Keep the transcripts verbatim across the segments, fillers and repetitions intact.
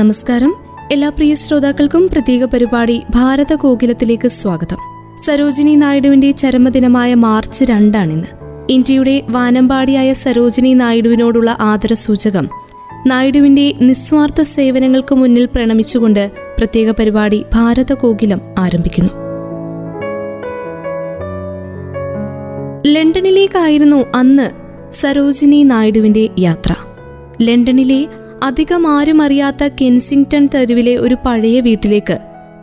നമസ്കാരം. എല്ലാ പ്രിയ ശ്രോതാക്കൾക്കും പ്രത്യേക പരിപാടി ഭാരത കോകിലത്തിലേക്ക് സ്വാഗതം. സരോജിനി നായിഡുവിന്റെ ചരമദിനമായ മാർച്ച് രണ്ടാണിന്ന്. ഇന്ത്യയുടെ വാനമ്പാടിയായ സരോജിനി നായിഡുവിനോടുള്ള ആദരസൂചകം നായിഡുവിന്റെ നിസ്വാർത്ഥ സേവനങ്ങൾക്ക് മുന്നിൽ പ്രണമിച്ചുകൊണ്ട് പ്രത്യേക പരിപാടി ഭാരത കോകിലം ആരംഭിക്കുന്നു. ലണ്ടനിലേക്കായിരുന്നു അന്ന് സരോജിനി നായിഡുവിന്റെ യാത്ര. ലണ്ടനിലെ അധികം ആരും അറിയാത്ത കെൻസിംഗ്ടൺ തെരുവിലെ ഒരു പഴയ വീട്ടിലേക്ക്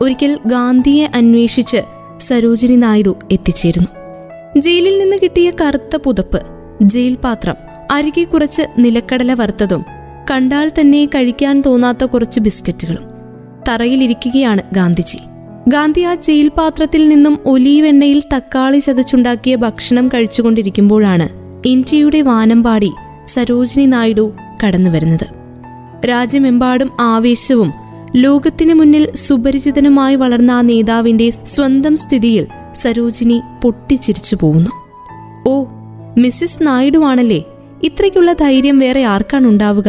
ഒരിക്കൽ ഗാന്ധിയെ അന്വേഷിച്ച് സരോജിനി നായിഡു എത്തിച്ചേരുന്നു. ജയിലിൽ നിന്ന് കിട്ടിയ കറുത്ത പുതപ്പ്, ജയിൽ പാത്രം, അരികെ കുറച്ച് നിലക്കടല വറുത്തതും കണ്ടാൽ തന്നെ കഴിക്കാൻ തോന്നാത്ത കുറച്ച് ബിസ്ക്കറ്റുകളും. തറയിലിരിക്കുകയാണ് ഗാന്ധിജി. ഗാന്ധി ആ ജയിൽ പാത്രത്തിൽ നിന്നും ഒലീവെണ്ണയിൽ തക്കാളി ചതച്ചുണ്ടാക്കിയ ഭക്ഷണം കഴിച്ചുകൊണ്ടിരിക്കുമ്പോഴാണ് ഇന്ത്യയുടെ വാനമ്പാടി സരോജിനി നായിഡു കടന്നുവരുന്നത്. രാജ്യമെമ്പാടും ആവേശവും ലോകത്തിനു മുന്നിൽ സുപരിചിതനുമായി വളർന്ന ആ നേതാവിന്റെ സ്വന്തം സ്ഥിതിയിൽ സരോജിനി പൊട്ടിച്ചിരിച്ചു പോകുന്നു. ഓ, മിസ്സിസ് നായിഡുവാണല്ലേ, ഇത്രയ്ക്കുള്ള ധൈര്യം വേറെ ആർക്കാണുണ്ടാവുക?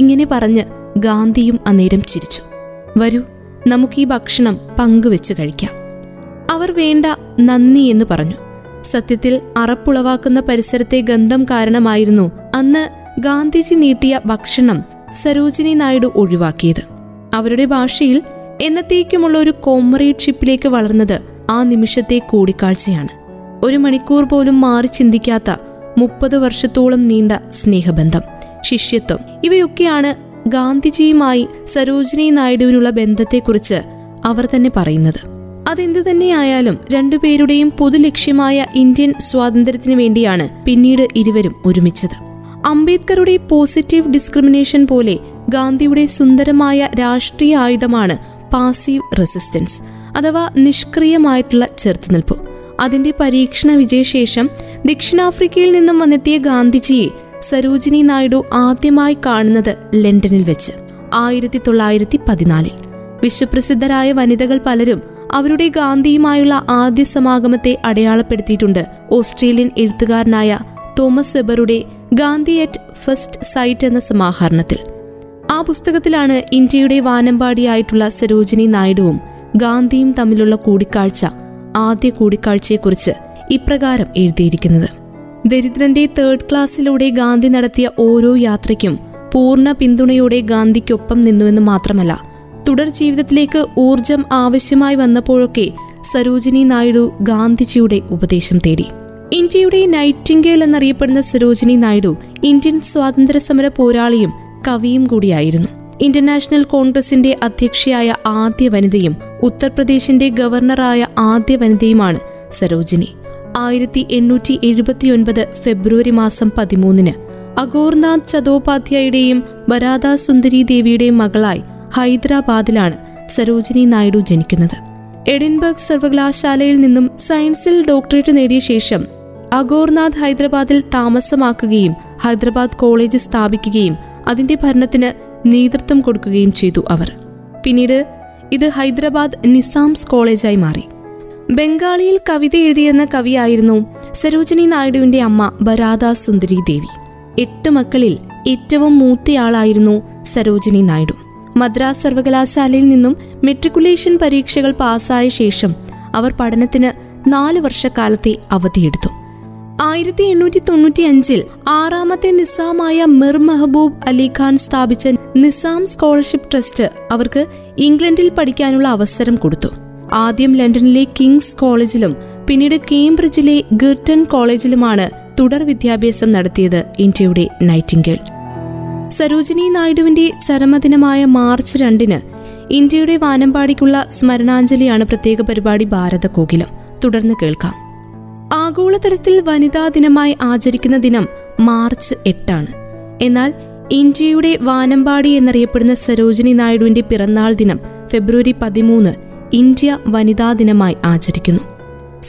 ഇങ്ങനെ പറഞ്ഞ് ഗാന്ധിയും അന്നേരം ചിരിച്ചു. വരൂ, നമുക്ക് ഈ ഭക്ഷണം പങ്കുവെച്ച് കഴിക്കാം. അവർ വേണ്ട, നന്ദി എന്ന് പറഞ്ഞു. സത്യത്തിൽ അറപ്പുളവാക്കുന്ന പരിസരത്തെ ഗന്ധം കാരണമായിരുന്നു അന്ന് ഗാന്ധിജി നീട്ടിയ ഭക്ഷണം സരോജിനി നായിഡു ഒഴിവാക്കിയത്. അവരുടെ ഭാഷയിൽ എന്നത്തേക്കുമുള്ള ഒരു കോംറേഡ്ഷിപ്പിലേക്ക് വളർന്നത് ആ നിമിഷത്തെ കൂടിക്കാഴ്ചയാണ്. ഒരു മണിക്കൂർ പോലും മാറി ചിന്തിക്കാത്ത മുപ്പത് വർഷത്തോളം നീണ്ട സ്നേഹബന്ധം, ശിഷ്യത്വം, ഇവയൊക്കെയാണ് ഗാന്ധിജിയുമായി സരോജിനി നായിഡുവിനുള്ള ബന്ധത്തെക്കുറിച്ച് അവർ തന്നെ പറയുന്നത്. അതെന്ത് തന്നെയായാലും രണ്ടുപേരുടെയും പൊതു ലക്ഷ്യമായ ഇന്ത്യൻ സ്വാതന്ത്ര്യത്തിനു വേണ്ടിയാണ് പിന്നീട് ഇരുവരും ഒരുമിച്ചത്. അംബേദ്കറുടെ പോസിറ്റീവ് ഡിസ്ക്രിമിനേഷൻ പോലെ ഗാന്ധിയുടെ സുന്ദരമായ രാഷ്ട്രീയ ആയുധമാണ് പാസീവ് റെസിസ്റ്റൻസ്, അഥവാ നിഷ്ക്രിയമായിട്ടുള്ള ചെറുത്തുനിൽപ്പ്. അതിന്റെ പരീക്ഷണ വിജയശേഷം ദക്ഷിണാഫ്രിക്കയിൽ നിന്നും വന്നെത്തിയ ഗാന്ധിജിയെ സരോജിനി നായിഡു ആദ്യമായി കാണുന്നത് ലണ്ടനിൽ വെച്ച് ആയിരത്തി തൊള്ളായിരത്തി പതിനാലിൽ. വിശ്വപ്രസിദ്ധരായ വനിതകൾ പലരും അവരുടെ ഗാന്ധിയുമായുള്ള ആദ്യ സമാഗമത്തെ അടയാളപ്പെടുത്തിയിട്ടുണ്ട്. ഓസ്ട്രേലിയൻ എഴുത്തുകാരനായ തോമസ് വെബറുടെ ഗാന്ധി അറ്റ് ഫസ്റ്റ് സൈറ്റ് എന്ന സമാഹരണത്തിൽ. ആ പുസ്തകത്തിലാണ് ഇന്ത്യയുടെ വാനമ്പാടിയായിട്ടുള്ള സരോജിനി നായിഡുവും ഗാന്ധിയും തമ്മിലുള്ള കൂടിക്കാഴ്ച, ആദ്യ കൂടിക്കാഴ്ചയെക്കുറിച്ച് ഇപ്രകാരം എഴുതിയിരിക്കുന്നത്: ദരിദ്രന്റെ തേർഡ് ക്ലാസ്സിലൂടെ ഗാന്ധി നടത്തിയ ഓരോ യാത്രയ്ക്കും പൂർണ്ണ പിന്തുണയോടെ ഗാന്ധിക്കൊപ്പം നിന്നുവെന്ന് മാത്രമല്ല, തുടർ ജീവിതത്തിലേക്ക് ഊർജം ആവശ്യമായി വന്നപ്പോഴൊക്കെ സരോജിനി നായിഡു ഗാന്ധിജിയുടെ ഉപദേശം തേടി. ഇന്ത്യയുടെ നൈറ്റിംഗേൽ എന്നറിയപ്പെടുന്ന സരോജിനി നായിഡു ഇന്ത്യൻ സ്വാതന്ത്ര്യ സമര പോരാളിയും കവിയും കൂടിയായിരുന്നു. ഇന്റർനാഷണൽ കോൺഗ്രസിന്റെ അധ്യക്ഷയായ ആദ്യ വനിതയും ഉത്തർപ്രദേശിന്റെ ഗവർണറായ ആദ്യ വനിതയുമാണ് സരോജിനി. ആയിരത്തി എണ്ണൂറ്റി എഴുപത്തിയൊൻപത് ഫെബ്രുവരി മാസം പതിമൂന്നിന് അഗോർനാഥ് ചതോപാധ്യായുടെയും വരാദാ സുന്ദരി ദേവിയുടെയും മകളായി ഹൈദരാബാദിലാണ് സരോജിനി നായിഡു ജനിക്കുന്നത്. എഡിൻബർഗ് സർവകലാശാലയിൽ നിന്നും സയൻസിൽ ഡോക്ടറേറ്റ് നേടിയ ശേഷം അഗോർനാഥ് ഹൈദരാബാദിൽ താമസമാക്കുകയും ഹൈദരാബാദ് കോളേജ് സ്ഥാപിക്കുകയും അതിന്റെ ഭരണത്തിന് നേതൃത്വം കൊടുക്കുകയും ചെയ്തു അവർ. പിന്നീട് ഇത് ഹൈദരാബാദ് നിസാംസ് കോളേജായി മാറി. ബംഗാളിയിൽ കവിത എഴുതിയെന്ന കവിയായിരുന്നു സരോജിനി നായിഡുവിന്റെ അമ്മ വരാദാ സുന്ദരി ദേവി. എട്ട് മക്കളിൽ ഏറ്റവും മൂത്തയാളായിരുന്നു സരോജിനി നായിഡു. മദ്രാസ് സർവകലാശാലയിൽ നിന്നും മെട്രിക്കുലേഷൻ പരീക്ഷകൾ പാസ്സായ ശേഷം അവർ പഠനത്തിന് നാല് വർഷക്കാലത്തെ അവധിയെടുത്തു. ആയിരത്തി എണ്ണൂറ്റി തൊണ്ണൂറ്റി അഞ്ചിൽ ആറാമത്തെ നിസാമായ മിർ മെഹബൂബ് അലി ഖാൻ സ്ഥാപിച്ച നിസാം സ്കോളർഷിപ്പ് ട്രസ്റ്റ് അവർക്ക് ഇംഗ്ലണ്ടിൽ പഠിക്കാനുള്ള അവസരം കൊടുത്തു. ആദ്യം ലണ്ടനിലെ കിങ്സ് കോളേജിലും പിന്നീട് കേംബ്രിഡ്ജിലെ ഗിർട്ടൺ കോളേജിലുമാണ് തുടർ വിദ്യാഭ്യാസം നടത്തിയത് ഇന്ത്യയുടെ നൈറ്റിംഗേൽ. സരോജിനി നായിഡുവിന്റെ ചരമദിനമായ മാർച്ച് രണ്ടിന് ഇന്ത്യയുടെ വാനമ്പാടിക്കുള്ള സ്മരണാഞ്ജലിയാണ് പ്രത്യേക പരിപാടി ഭാരത കോകിലം. തുടർന്ന് കേൾക്കാം. ആഗോളതലത്തിൽ വനിതാ ദിനമായി ആചരിക്കുന്ന ദിനം മാർച്ച് എട്ടാണ്. എന്നാൽ ഇന്ത്യയുടെ വാനമ്പാടി എന്നറിയപ്പെടുന്ന സരോജിനി നായിഡുവിന്റെ പിറന്നാൾ ദിനം ഫെബ്രുവരി പതിമൂന്ന് ഇന്ത്യ വനിതാ ദിനമായി ആചരിക്കുന്നു.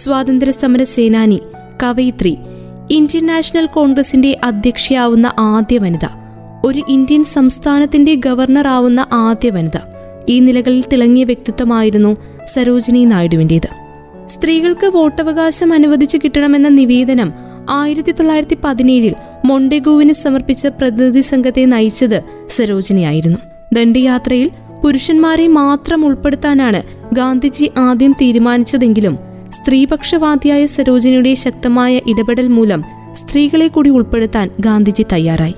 സ്വാതന്ത്ര്യ സമര സേനാനി, കവയിത്രി, ഇന്ത്യൻ നാഷണൽ കോൺഗ്രസിന്റെ അധ്യക്ഷയാവുന്ന ആദ്യ വനിത, ഒരു ഇന്ത്യൻ സംസ്ഥാനത്തിന്റെ ഗവർണറാവുന്ന ആദ്യ വനിത, ഈ നിലകളിൽ തിളങ്ങിയ വ്യക്തിത്വമായിരുന്നു സരോജിനി നായിഡുവിൻ്റേത്. സ്ത്രീകൾക്ക് വോട്ടവകാശം അനുവദിച്ചു കിട്ടണമെന്ന നിവേദനം ആയിരത്തി തൊള്ളായിരത്തി പതിനേഴിൽ മൊണ്ടെഗുവിന് സമർപ്പിച്ച പ്രതിനിധി സംഘത്തെ നയിച്ചത് സരോജിനിയായിരുന്നു. ദണ്ഡിയാത്രയിൽ പുരുഷന്മാരെ മാത്രം ഉൾപ്പെടുത്താനാണ് ഗാന്ധിജി ആദ്യം തീരുമാനിച്ചതെങ്കിലും സ്ത്രീപക്ഷവാദിയായ സരോജിനിയുടെ ശക്തമായ ഇടപെടൽ മൂലം സ്ത്രീകളെ കൂടി ഉൾപ്പെടുത്താൻ ഗാന്ധിജി തയ്യാറായി.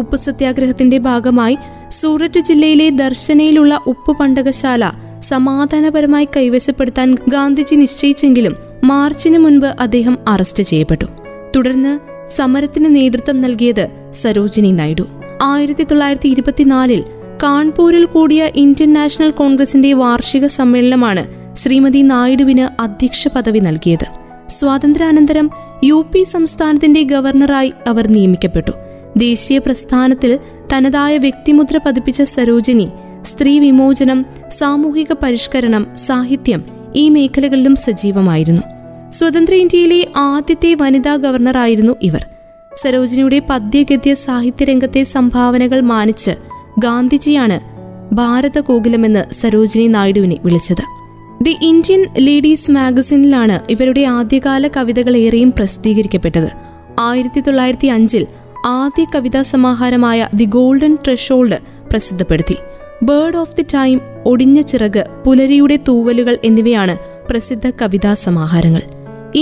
ഉപ്പ് സത്യാഗ്രഹത്തിന്റെ ഭാഗമായി സൂററ്റ് ജില്ലയിലെ ദർശനയിലുള്ള ഉപ്പ് പണ്ടകശാല സമാധാനപരമായി കൈവശപ്പെടുത്താൻ ഗാന്ധിജി നിശ്ചയിച്ചെങ്കിലും മാർച്ചിന് മുൻപ് അദ്ദേഹം അറസ്റ്റ് ചെയ്യപ്പെട്ടു. തുടർന്ന് സമരത്തിന് നേതൃത്വം നൽകിയത് സരോജിനി നായിഡു. ആയിരത്തി തൊള്ളായിരത്തി ഇരുപത്തിനാലിൽ കാൺപൂരിൽ കൂടിയ ഇന്ത്യൻ നാഷണൽ കോൺഗ്രസിന്റെ വാർഷിക സമ്മേളനമാണ് ശ്രീമതി നായിഡുവിന് അധ്യക്ഷ പദവി നൽകിയത്. സ്വാതന്ത്ര്യാനന്തരം യു പി സംസ്ഥാനത്തിന്റെ ഗവർണറായി അവർ നിയമിക്കപ്പെട്ടു. ദേശീയ പ്രസ്ഥാനത്തിൽ തനതായ വ്യക്തിമുദ്ര പതിപ്പിച്ച സരോജിനി സ്ത്രീ വിമോചനം, സാമൂഹിക പരിഷ്കരണം, സാഹിത്യം ഈ മേഖലകളിലും സജീവമായിരുന്നു. സ്വതന്ത്ര ഇന്ത്യയിലെ ആദ്യത്തെ വനിതാ ഗവർണറായിരുന്നു ഇവർ. സരോജിനിയുടെ പദ്യഗദ്യ സാഹിത്യരംഗത്തെ സംഭാവനകൾ മാനിച്ച് ഗാന്ധിജിയാണ് ഭാരത കോകിലമെന്ന് സരോജിനി നായിഡുവിനെ വിളിച്ചത്. ദി ഇന്ത്യൻ ലേഡീസ് മാഗസിനിലാണ് ഇവരുടെ ആദ്യകാല കവിതകൾ ഏറെയും പ്രസിദ്ധീകരിക്കപ്പെട്ടത്. ആയിരത്തി തൊള്ളായിരത്തി അഞ്ചിൽ ആദ്യ കവിതാ സമാഹാരമായ ദി ഗോൾഡൻ ട്രെഷോൾഡ് പ്രസിദ്ധപ്പെടുത്തി. ബേർഡ് ഓഫ് ദി ടൈം, ഒടിഞ്ഞ ചിറക്, പുലരിയുടെ തൂവലുകൾ എന്നിവയാണ് പ്രസിദ്ധ കവിതാ സമാഹാരങ്ങൾ.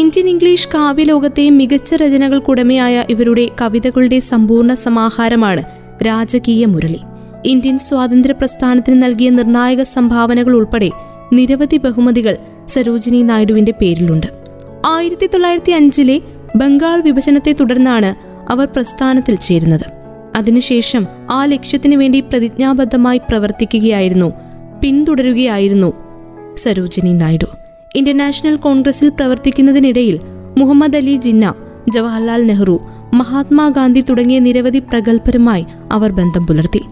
ഇന്ത്യൻ ഇംഗ്ലീഷ് കാവ്യലോകത്തെ മികച്ച രചനകൾക്കുടമയായ ഇവരുടെ കവിതകളുടെ സമ്പൂർണ്ണ സമാഹാരമാണ് രാജകീയ മുരളി. ഇന്ത്യൻ സ്വാതന്ത്ര്യ പ്രസ്ഥാനത്തിന് നൽകിയ നിർണായക സംഭാവനകൾ ഉൾപ്പെടെ നിരവധി ബഹുമതികൾ സരോജിനി നായിഡുവിന്റെ പേരിലുണ്ട്. ആയിരത്തി തൊള്ളായിരത്തി അഞ്ചിലെ ബംഗാൾ വിഭജനത്തെ തുടർന്നാണ് അവർ പ്രസ്ഥാനത്തിൽ ചേരുന്നത്. അതിനുശേഷം ആ ലക്ഷ്യത്തിനു വേണ്ടി പ്രതിജ്ഞാബദ്ധമായി പ്രവർത്തിക്കുകയായിരുന്നു, പിന്തുടരുകയായിരുന്നു സരോജിനി നായിഡു. ഇന്റർനാഷണൽ കോൺഗ്രസിൽ പ്രവർത്തിക്കുന്നതിനിടയിൽ മുഹമ്മദ് അലി ജിന്ന, ജവഹർലാൽ നെഹ്റു, മഹാത്മാഗാന്ധി തുടങ്ങിയ നിരവധി പ്രഗത്ഭരുമായി അവർ ബന്ധം പുലർത്തി.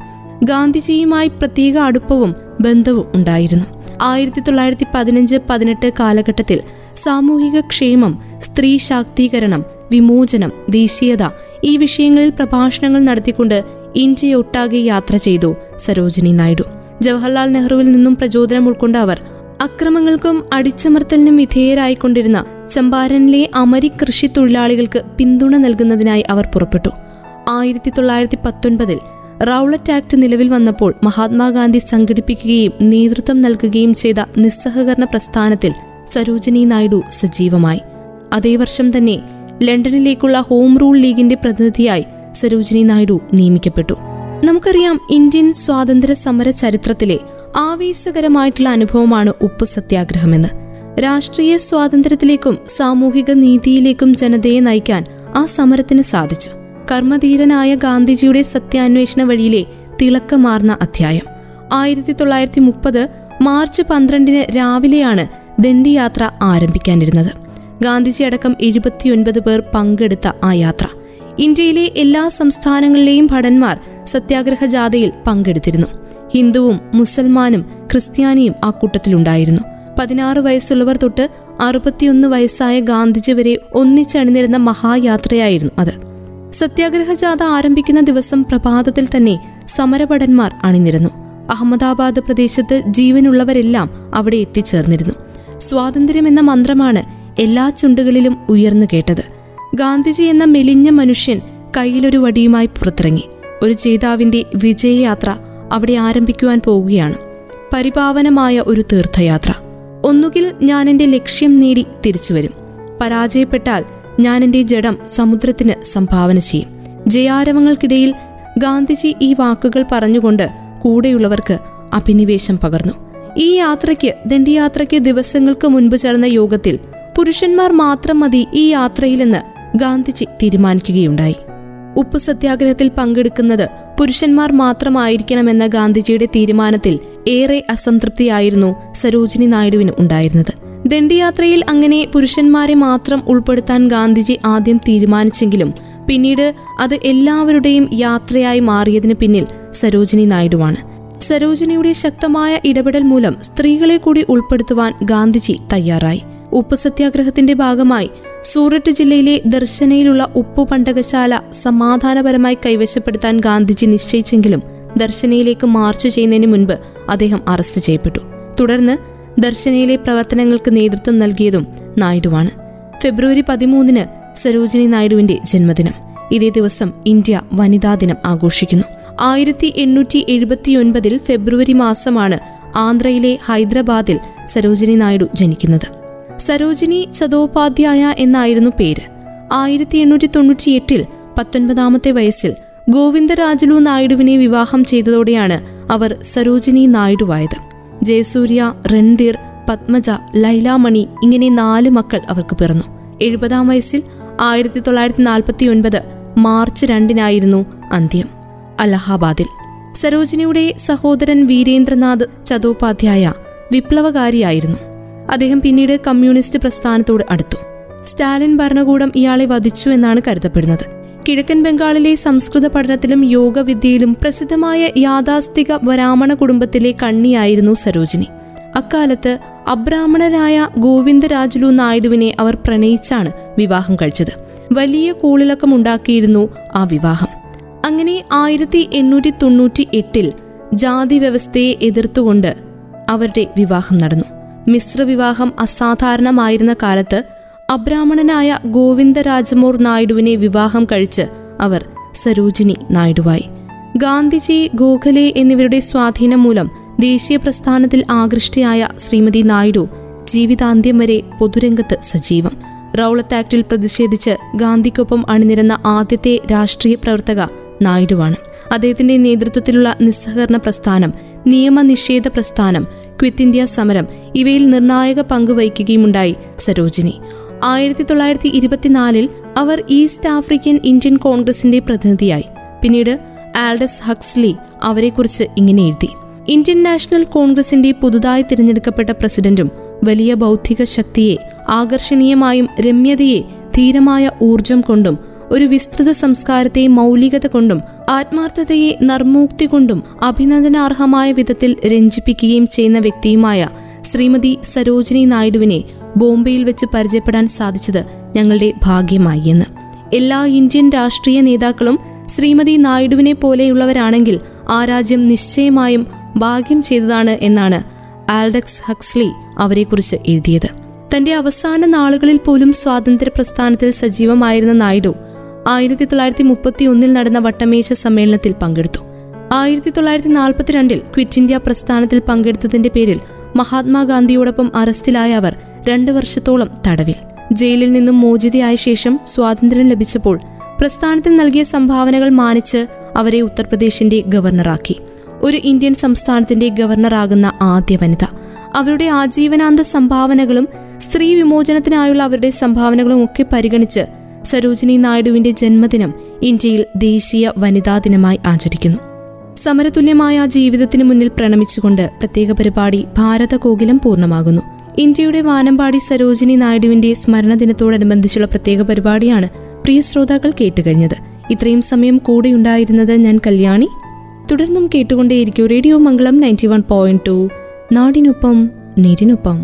ഗാന്ധിജിയുമായി പ്രത്യേക അടുപ്പവും ബന്ധവും ഉണ്ടായിരുന്നു. ആയിരത്തി തൊള്ളായിരത്തി പതിനഞ്ച് പതിനെട്ട് കാലഘട്ടത്തിൽ സാമൂഹിക ക്ഷേമം, സ്ത്രീ ശാക്തീകരണം, വിമോചനം, ദേശീയത ഈ വിഷയങ്ങളിൽ പ്രഭാഷണങ്ങൾ നടത്തിക്കൊണ്ട് ഇന്ത്യയൊട്ടാകെ യാത്ര ചെയ്തു സരോജിനി നായിഡു. ജവഹർലാൽ നെഹ്റുവിൽ നിന്നും പ്രചോദനം ഉൾക്കൊണ്ട അവർ അക്രമങ്ങൾക്കും അടിച്ചമർത്തലിനും വിധേയരായിക്കൊണ്ടിരുന്ന ചമ്പാരനിലെ അമരി കൃഷി തൊഴിലാളികൾക്ക് പിന്തുണ നൽകുന്നതിനായി അവർ പുറപ്പെട്ടു. ആയിരത്തി തൊള്ളായിരത്തി പത്തൊൻപതിൽ റൗളറ്റ് ആക്ട് നിലവിൽ വന്നപ്പോൾ മഹാത്മാഗാന്ധി സംഘടിപ്പിക്കുകയും നേതൃത്വം നൽകുകയും ചെയ്ത നിസ്സഹകരണ പ്രസ്ഥാനത്തിൽ സരോജിനി നായിഡു സജീവമായി. അതേ വർഷം തന്നെ ലണ്ടനിലേക്കുള്ള ഹോം റൂൾ ലീഗിന്റെ പ്രതിനിധിയായി സരോജിനി നായിഡു നിയമിക്കപ്പെട്ടു. നമുക്കറിയാം, ഇന്ത്യൻ സ്വാതന്ത്ര്യ സമര ചരിത്രത്തിലെ ആവേശകരമായിട്ടുള്ള അനുഭവമാണ് ഉപ്പ് സത്യാഗ്രഹമെന്ന്. രാഷ്ട്രീയ സ്വാതന്ത്ര്യത്തിലേക്കും സാമൂഹിക നീതിയിലേക്കും ജനതയെ നയിക്കാൻ ആ സമരത്തിന് സാധിച്ചു. കർമ്മധീരനായ ഗാന്ധിജിയുടെ സത്യാന്വേഷണ വഴിയിലെ തിളക്കമാർന്ന അധ്യായം. ആയിരത്തി തൊള്ളായിരത്തി മുപ്പത് മാർച്ച് പന്ത്രണ്ടിന് രാവിലെയാണ് ദണ്ഡിയാത്ര ആരംഭിക്കാനിരുന്നത്. ഗാന്ധിജി അടക്കം എഴുപത്തിയൊൻപത് പേർ പങ്കെടുത്ത ആ യാത്ര. ഇന്ത്യയിലെ എല്ലാ സംസ്ഥാനങ്ങളിലെയും ഭടന്മാർ സത്യാഗ്രഹ ജാഥയിൽ പങ്കെടുത്തിരുന്നു. ഹിന്ദുവും മുസൽമാനും ക്രിസ്ത്യാനിയും ആ കൂട്ടത്തിലുണ്ടായിരുന്നു. പതിനാറ് വയസ്സുള്ളവർ തൊട്ട് അറുപത്തിയൊന്ന് വയസ്സായ ഗാന്ധിജി വരെ ഒന്നിച്ചണിനിരുന്ന മഹായാത്രയായിരുന്നു അത്. സത്യാഗ്രഹ ജാഥ ആരംഭിക്കുന്ന ദിവസം പ്രഭാതത്തിൽ തന്നെ സമരഭടന്മാർ അണിനിരുന്നു. അഹമ്മദാബാദ് പ്രദേശത്ത് ജീവനുള്ളവരെല്ലാം അവിടെ എത്തിച്ചേർന്നിരുന്നു. സ്വാതന്ത്ര്യമെന്ന മന്ത്രമാണ് എല്ലാ ചുണ്ടുകളിലും ഉയർന്നു കേട്ടത്. ഗാന്ധിജി എന്ന മെലിഞ്ഞ മനുഷ്യൻ കയ്യിലൊരു വടിയുമായി പുറത്തിറങ്ങി. ഒരു ജേതാവിന്റെ വിജയയാത്ര അവിടെ ആരംഭിക്കുവാൻ പോവുകയാണ്. പരിപാവനമായ ഒരു തീർത്ഥയാത്ര. ഒന്നുകിൽ ഞാൻ എന്റെ ലക്ഷ്യം നേടി തിരിച്ചുവരും, പരാജയപ്പെട്ടാൽ ഞാൻ എന്റെ ജഡം സമുദ്രത്തിന് സംഭാവന ചെയ്യും. ജയാരവങ്ങൾക്കിടയിൽ ഗാന്ധിജി ഈ വാക്കുകൾ പറഞ്ഞുകൊണ്ട് കൂടെയുള്ളവർക്ക് അഭിനിവേശം പകർന്നു. ഈ യാത്രയ്ക്ക് ദണ്ഡിയാത്രയ്ക്ക് ദിവസങ്ങൾക്ക് മുൻപ് ചേർന്ന യോഗത്തിൽ പുരുഷന്മാർ മാത്രം മതി ഈ യാത്രയിലെന്ന് ഗാന്ധിജി തീരുമാനിക്കുകയുണ്ടായി. ഉപ്പ് സത്യാഗ്രഹത്തിൽ പങ്കെടുക്കുന്നത് പുരുഷന്മാർ മാത്രമായിരിക്കണമെന്ന ഗാന്ധിജിയുടെ തീരുമാനത്തിൽ ഏറെ അസംതൃപ്തിയായിരുന്നു സരോജിനി നായിഡുവിന് ഉണ്ടായിരുന്നത്. ദണ്ഡിയാത്രയിൽ അങ്ങനെ പുരുഷന്മാരെ മാത്രം ഉൾപ്പെടുത്താൻ ഗാന്ധിജി ആദ്യം തീരുമാനിച്ചെങ്കിലും പിന്നീട് അത് എല്ലാവരുടെയും യാത്രയായി മാറിയതിന് പിന്നിൽ സരോജിനി നായിഡുവാണ്. സരോജിനിയുടെ ശക്തമായ ഇടപെടൽ മൂലം സ്ത്രീകളെ കൂടി ഉൾപ്പെടുത്തുവാൻ ഗാന്ധിജി തയ്യാറായി. ഉപ്പ് സത്യാഗ്രഹത്തിന്റെ ഭാഗമായി സൂററ്റ് ജില്ലയിലെ ദർശനയിലുള്ള ഉപ്പ് പണ്ടകശാല സമാധാനപരമായി കൈവശപ്പെടുത്താൻ ഗാന്ധിജി നിശ്ചയിച്ചെങ്കിലും ദർശനയിലേക്ക് മാർച്ച് ചെയ്യുന്നതിന് മുൻപ് അദ്ദേഹം അറസ്റ്റ് ചെയ്യപ്പെട്ടു. തുടർന്ന് ദർശനയിലെ പ്രവർത്തനങ്ങൾക്ക് നേതൃത്വം നൽകിയതും നായിഡുവാണ്. ഫെബ്രുവരി പതിമൂന്നിന് സരോജിനി നായിഡുവിന്റെ ജന്മദിനം. ഇതേ ദിവസം ഇന്ത്യ വനിതാ ദിനം ആഘോഷിക്കുന്നു. ആയിരത്തി എണ്ണൂറ്റി എഴുപത്തിയൊൻപതിൽ ഫെബ്രുവരി മാസമാണ് ആന്ധ്രയിലെ ഹൈദരാബാദിൽ സരോജിനി നായിഡു ജനിക്കുന്നത്. സരോജിനി ചതോപാധ്യായ എന്നായിരുന്നു പേര്. ആയിരത്തി എണ്ണൂറ്റി തൊണ്ണൂറ്റി എട്ടിൽ പത്തൊൻപതാമത്തെ വയസ്സിൽ ഗോവിന്ദരാജുലു നായിഡുവിനെ വിവാഹം ചെയ്തതോടെയാണ് അവർ സരോജിനി നായിഡുവായത്. ജയസൂര്യ, രൺധീർ, പത്മജ, ലൈലാമണി ഇങ്ങനെ നാല് മക്കൾ അവർക്ക് പിറന്നു. എഴുപതാം വയസ്സിൽ ആയിരത്തി തൊള്ളായിരത്തി നാൽപ്പത്തി ഒൻപത് മാർച്ച് രണ്ടിനായിരുന്നു അന്ത്യം, അലഹാബാദിൽ. സരോജിനിയുടെ സഹോദരൻ വീരേന്ദ്രനാഥ് ചതോപാധ്യായ വിപ്ലവകാരിയായിരുന്നു. അദ്ദേഹം പിന്നീട് കമ്മ്യൂണിസ്റ്റ് പ്രസ്ഥാനത്തോട് അടുത്തു. സ്റ്റാലിൻ ഭരണകൂടം ഇയാളെ വധിച്ചു എന്നാണ് കരുതപ്പെടുന്നത്. കിഴക്കൻ ബംഗാളിലെ സംസ്കൃത പഠനത്തിലും യോഗവിദ്യയിലും പ്രസിദ്ധമായ യാഥാസ്ഥിക വരാമണ കുടുംബത്തിലെ കണ്ണിയായിരുന്നു സരോജിനി. അക്കാലത്ത് അബ്രാഹ്മണനായ ഗോവിന്ദരാജുലു നായിഡുവിനെ അവർ പ്രണയിച്ചാണ് വിവാഹം കഴിച്ചത്. വലിയ കോളിളക്കമുണ്ടാക്കിയിരുന്നു ആ വിവാഹം. അങ്ങനെ ആയിരത്തി എണ്ണൂറ്റി തൊണ്ണൂറ്റി എട്ടിൽ ജാതി വ്യവസ്ഥയെ എതിർത്തുകൊണ്ട് അവരുടെ വിവാഹം നടന്നു. മിശ്രവിവാഹം അസാധാരണമായിരുന്ന കാലത്ത് അബ്രാഹ്മണനായ ഗോവിന്ദരാജമോർ നായിഡുവിനെ വിവാഹം കഴിച്ച് അവർ സരോജിനി നായിഡുവായി. ഗാന്ധിജി, ഗോഖലെ എന്നിവരുടെ സ്വാധീനം മൂലം ദേശീയ പ്രസ്ഥാനത്തിൽ ആകൃഷ്ടയായ ശ്രീമതി നായിഡു ജീവിതാന്ത്യം വരെ പൊതുരംഗത്ത് സജീവം. റൗളത്ത് ആക്ടിൽ പ്രതിഷേധിച്ച് ഗാന്ധിക്കൊപ്പം അണിനിരന്ന ആദ്യത്തെ രാഷ്ട്രീയ പ്രവർത്തക നായിഡുവാണ്. അദ്ദേഹത്തിന്റെ നേതൃത്വത്തിലുള്ള നിസ്സഹകരണ പ്രസ്ഥാനം, നിയമനിഷേധ പ്രസ്ഥാനം, ക്വിറ്റ് ഇന്ത്യ സമരം ഇവയിൽ നിർണായക പങ്കുവഹിക്കുകയുമുണ്ടായി സരോജിനി. ആയിരത്തി തൊള്ളായിരത്തി ഇരുപത്തിനാലിൽ അവർ ഈസ്റ്റ് ആഫ്രിക്കൻ ഇന്ത്യൻ കോൺഗ്രസിന്റെ പ്രതിനിധിയായി. പിന്നീട് ആൽഡസ് ഹക്സ്ലി അവരെക്കുറിച്ച് ഇങ്ങനെ എഴുതി: ഇന്ത്യൻ നാഷണൽ കോൺഗ്രസിന്റെ പുതുതായി തിരഞ്ഞെടുക്കപ്പെട്ട പ്രസിഡന്റും വലിയ ബൗദ്ധിക ശക്തിയെ ആകർഷണീയമായും രമ്യതയെ ധീരമായ ഊർജം കൊണ്ടും ഒരു വിസ്തൃത സംസ്കാരത്തെ മൗലികത കൊണ്ടും ആത്മാർത്ഥതയെ നർമോക്തി കൊണ്ടും അഭിനന്ദനാർഹമായ വിധത്തിൽ രഞ്ജിപ്പിക്കുകയും ചെയ്യുന്ന വ്യക്തിയുമായ ശ്രീമതി സരോജിനി നായിഡുവിനെ ബോംബെയിൽ വെച്ച് പരിചയപ്പെടാൻ സാധിച്ചത് ഞങ്ങളുടെ ഭാഗ്യമായി എന്ന്. എല്ലാ ഇന്ത്യൻ രാഷ്ട്രീയ നേതാക്കളും ശ്രീമതി നായിഡുവിനെ പോലെയുള്ളവരാണെങ്കിൽ ആ രാജ്യം നിശ്ചയമായും ഭാഗ്യം ചെയ്തതാണ് എന്നാണ് ആൽഡസ് ഹക്സ്ലി അവരെക്കുറിച്ച് എഴുതിയത്. തന്റെ അവസാന നാളുകളിൽ പോലും സ്വാതന്ത്ര്യ പ്രസ്ഥാനത്തിൽ സജീവമായിരുന്ന നായിഡു ആയിരത്തി തൊള്ളായിരത്തി മുപ്പത്തി ഒന്നിൽ നടന്ന വട്ടമേശ സമ്മേളനത്തിൽ പങ്കെടുത്തു. ആയിരത്തി തൊള്ളായിരത്തി നാൽപ്പത്തിരണ്ടിൽ ക്വിറ്റ് ഇന്ത്യ പ്രസ്ഥാനത്തിൽ പങ്കെടുത്തതിന്റെ പേരിൽ മഹാത്മാഗാന്ധിയോടൊപ്പം അറസ്റ്റിലായ അവർ രണ്ടു വർഷത്തോളം തടവിൽ. ജയിലിൽ നിന്നും മോചിതയായ ശേഷം സ്വാതന്ത്ര്യം ലഭിച്ചപ്പോൾ പ്രസ്ഥാനത്തിന് നൽകിയ സംഭാവനകൾ മാനിച്ച് അവരെ ഉത്തർപ്രദേശിന്റെ ഗവർണറാക്കി. ഒരു ഇന്ത്യൻ സംസ്ഥാനത്തിന്റെ ഗവർണറാകുന്ന ആദ്യ വനിത. അവരുടെ ആജീവനാന്ത സംഭാവനകളും സ്ത്രീ വിമോചനത്തിനായുള്ള അവരുടെ സംഭാവനകളും ഒക്കെ പരിഗണിച്ച് സരോജിനി നായിഡുവിന്റെ ജന്മദിനം ഇന്ത്യയിൽ ദേശീയ വനിതാ ദിനമായി ആചരിക്കുന്നു. സമരതുല്യമായ ജീവിതത്തിന് മുന്നിൽ പ്രണമിച്ചുകൊണ്ട് പ്രത്യേക പരിപാടി ഭാരത കോകിലം പൂർണ്ണമാകുന്നു. ഇന്ത്യയുടെ വാനമ്പാടി സരോജിനി നായിഡുവിന്റെ സ്മരണ ദിനത്തോടനുബന്ധിച്ചുള്ള പ്രത്യേക പരിപാടിയാണ് പ്രിയ ശ്രോതാക്കൾ കേട്ടുകഴിഞ്ഞത്. ഇത്രയും സമയം കൂടെയുണ്ടായിരുന്നത് ഞാൻ കല്യാണി. തുടർന്നും കേട്ടുകൊണ്ടേയിരിക്കും radio Mangalam ninety one point two, നാടിനൊപ്പം നേരിനൊപ്പം.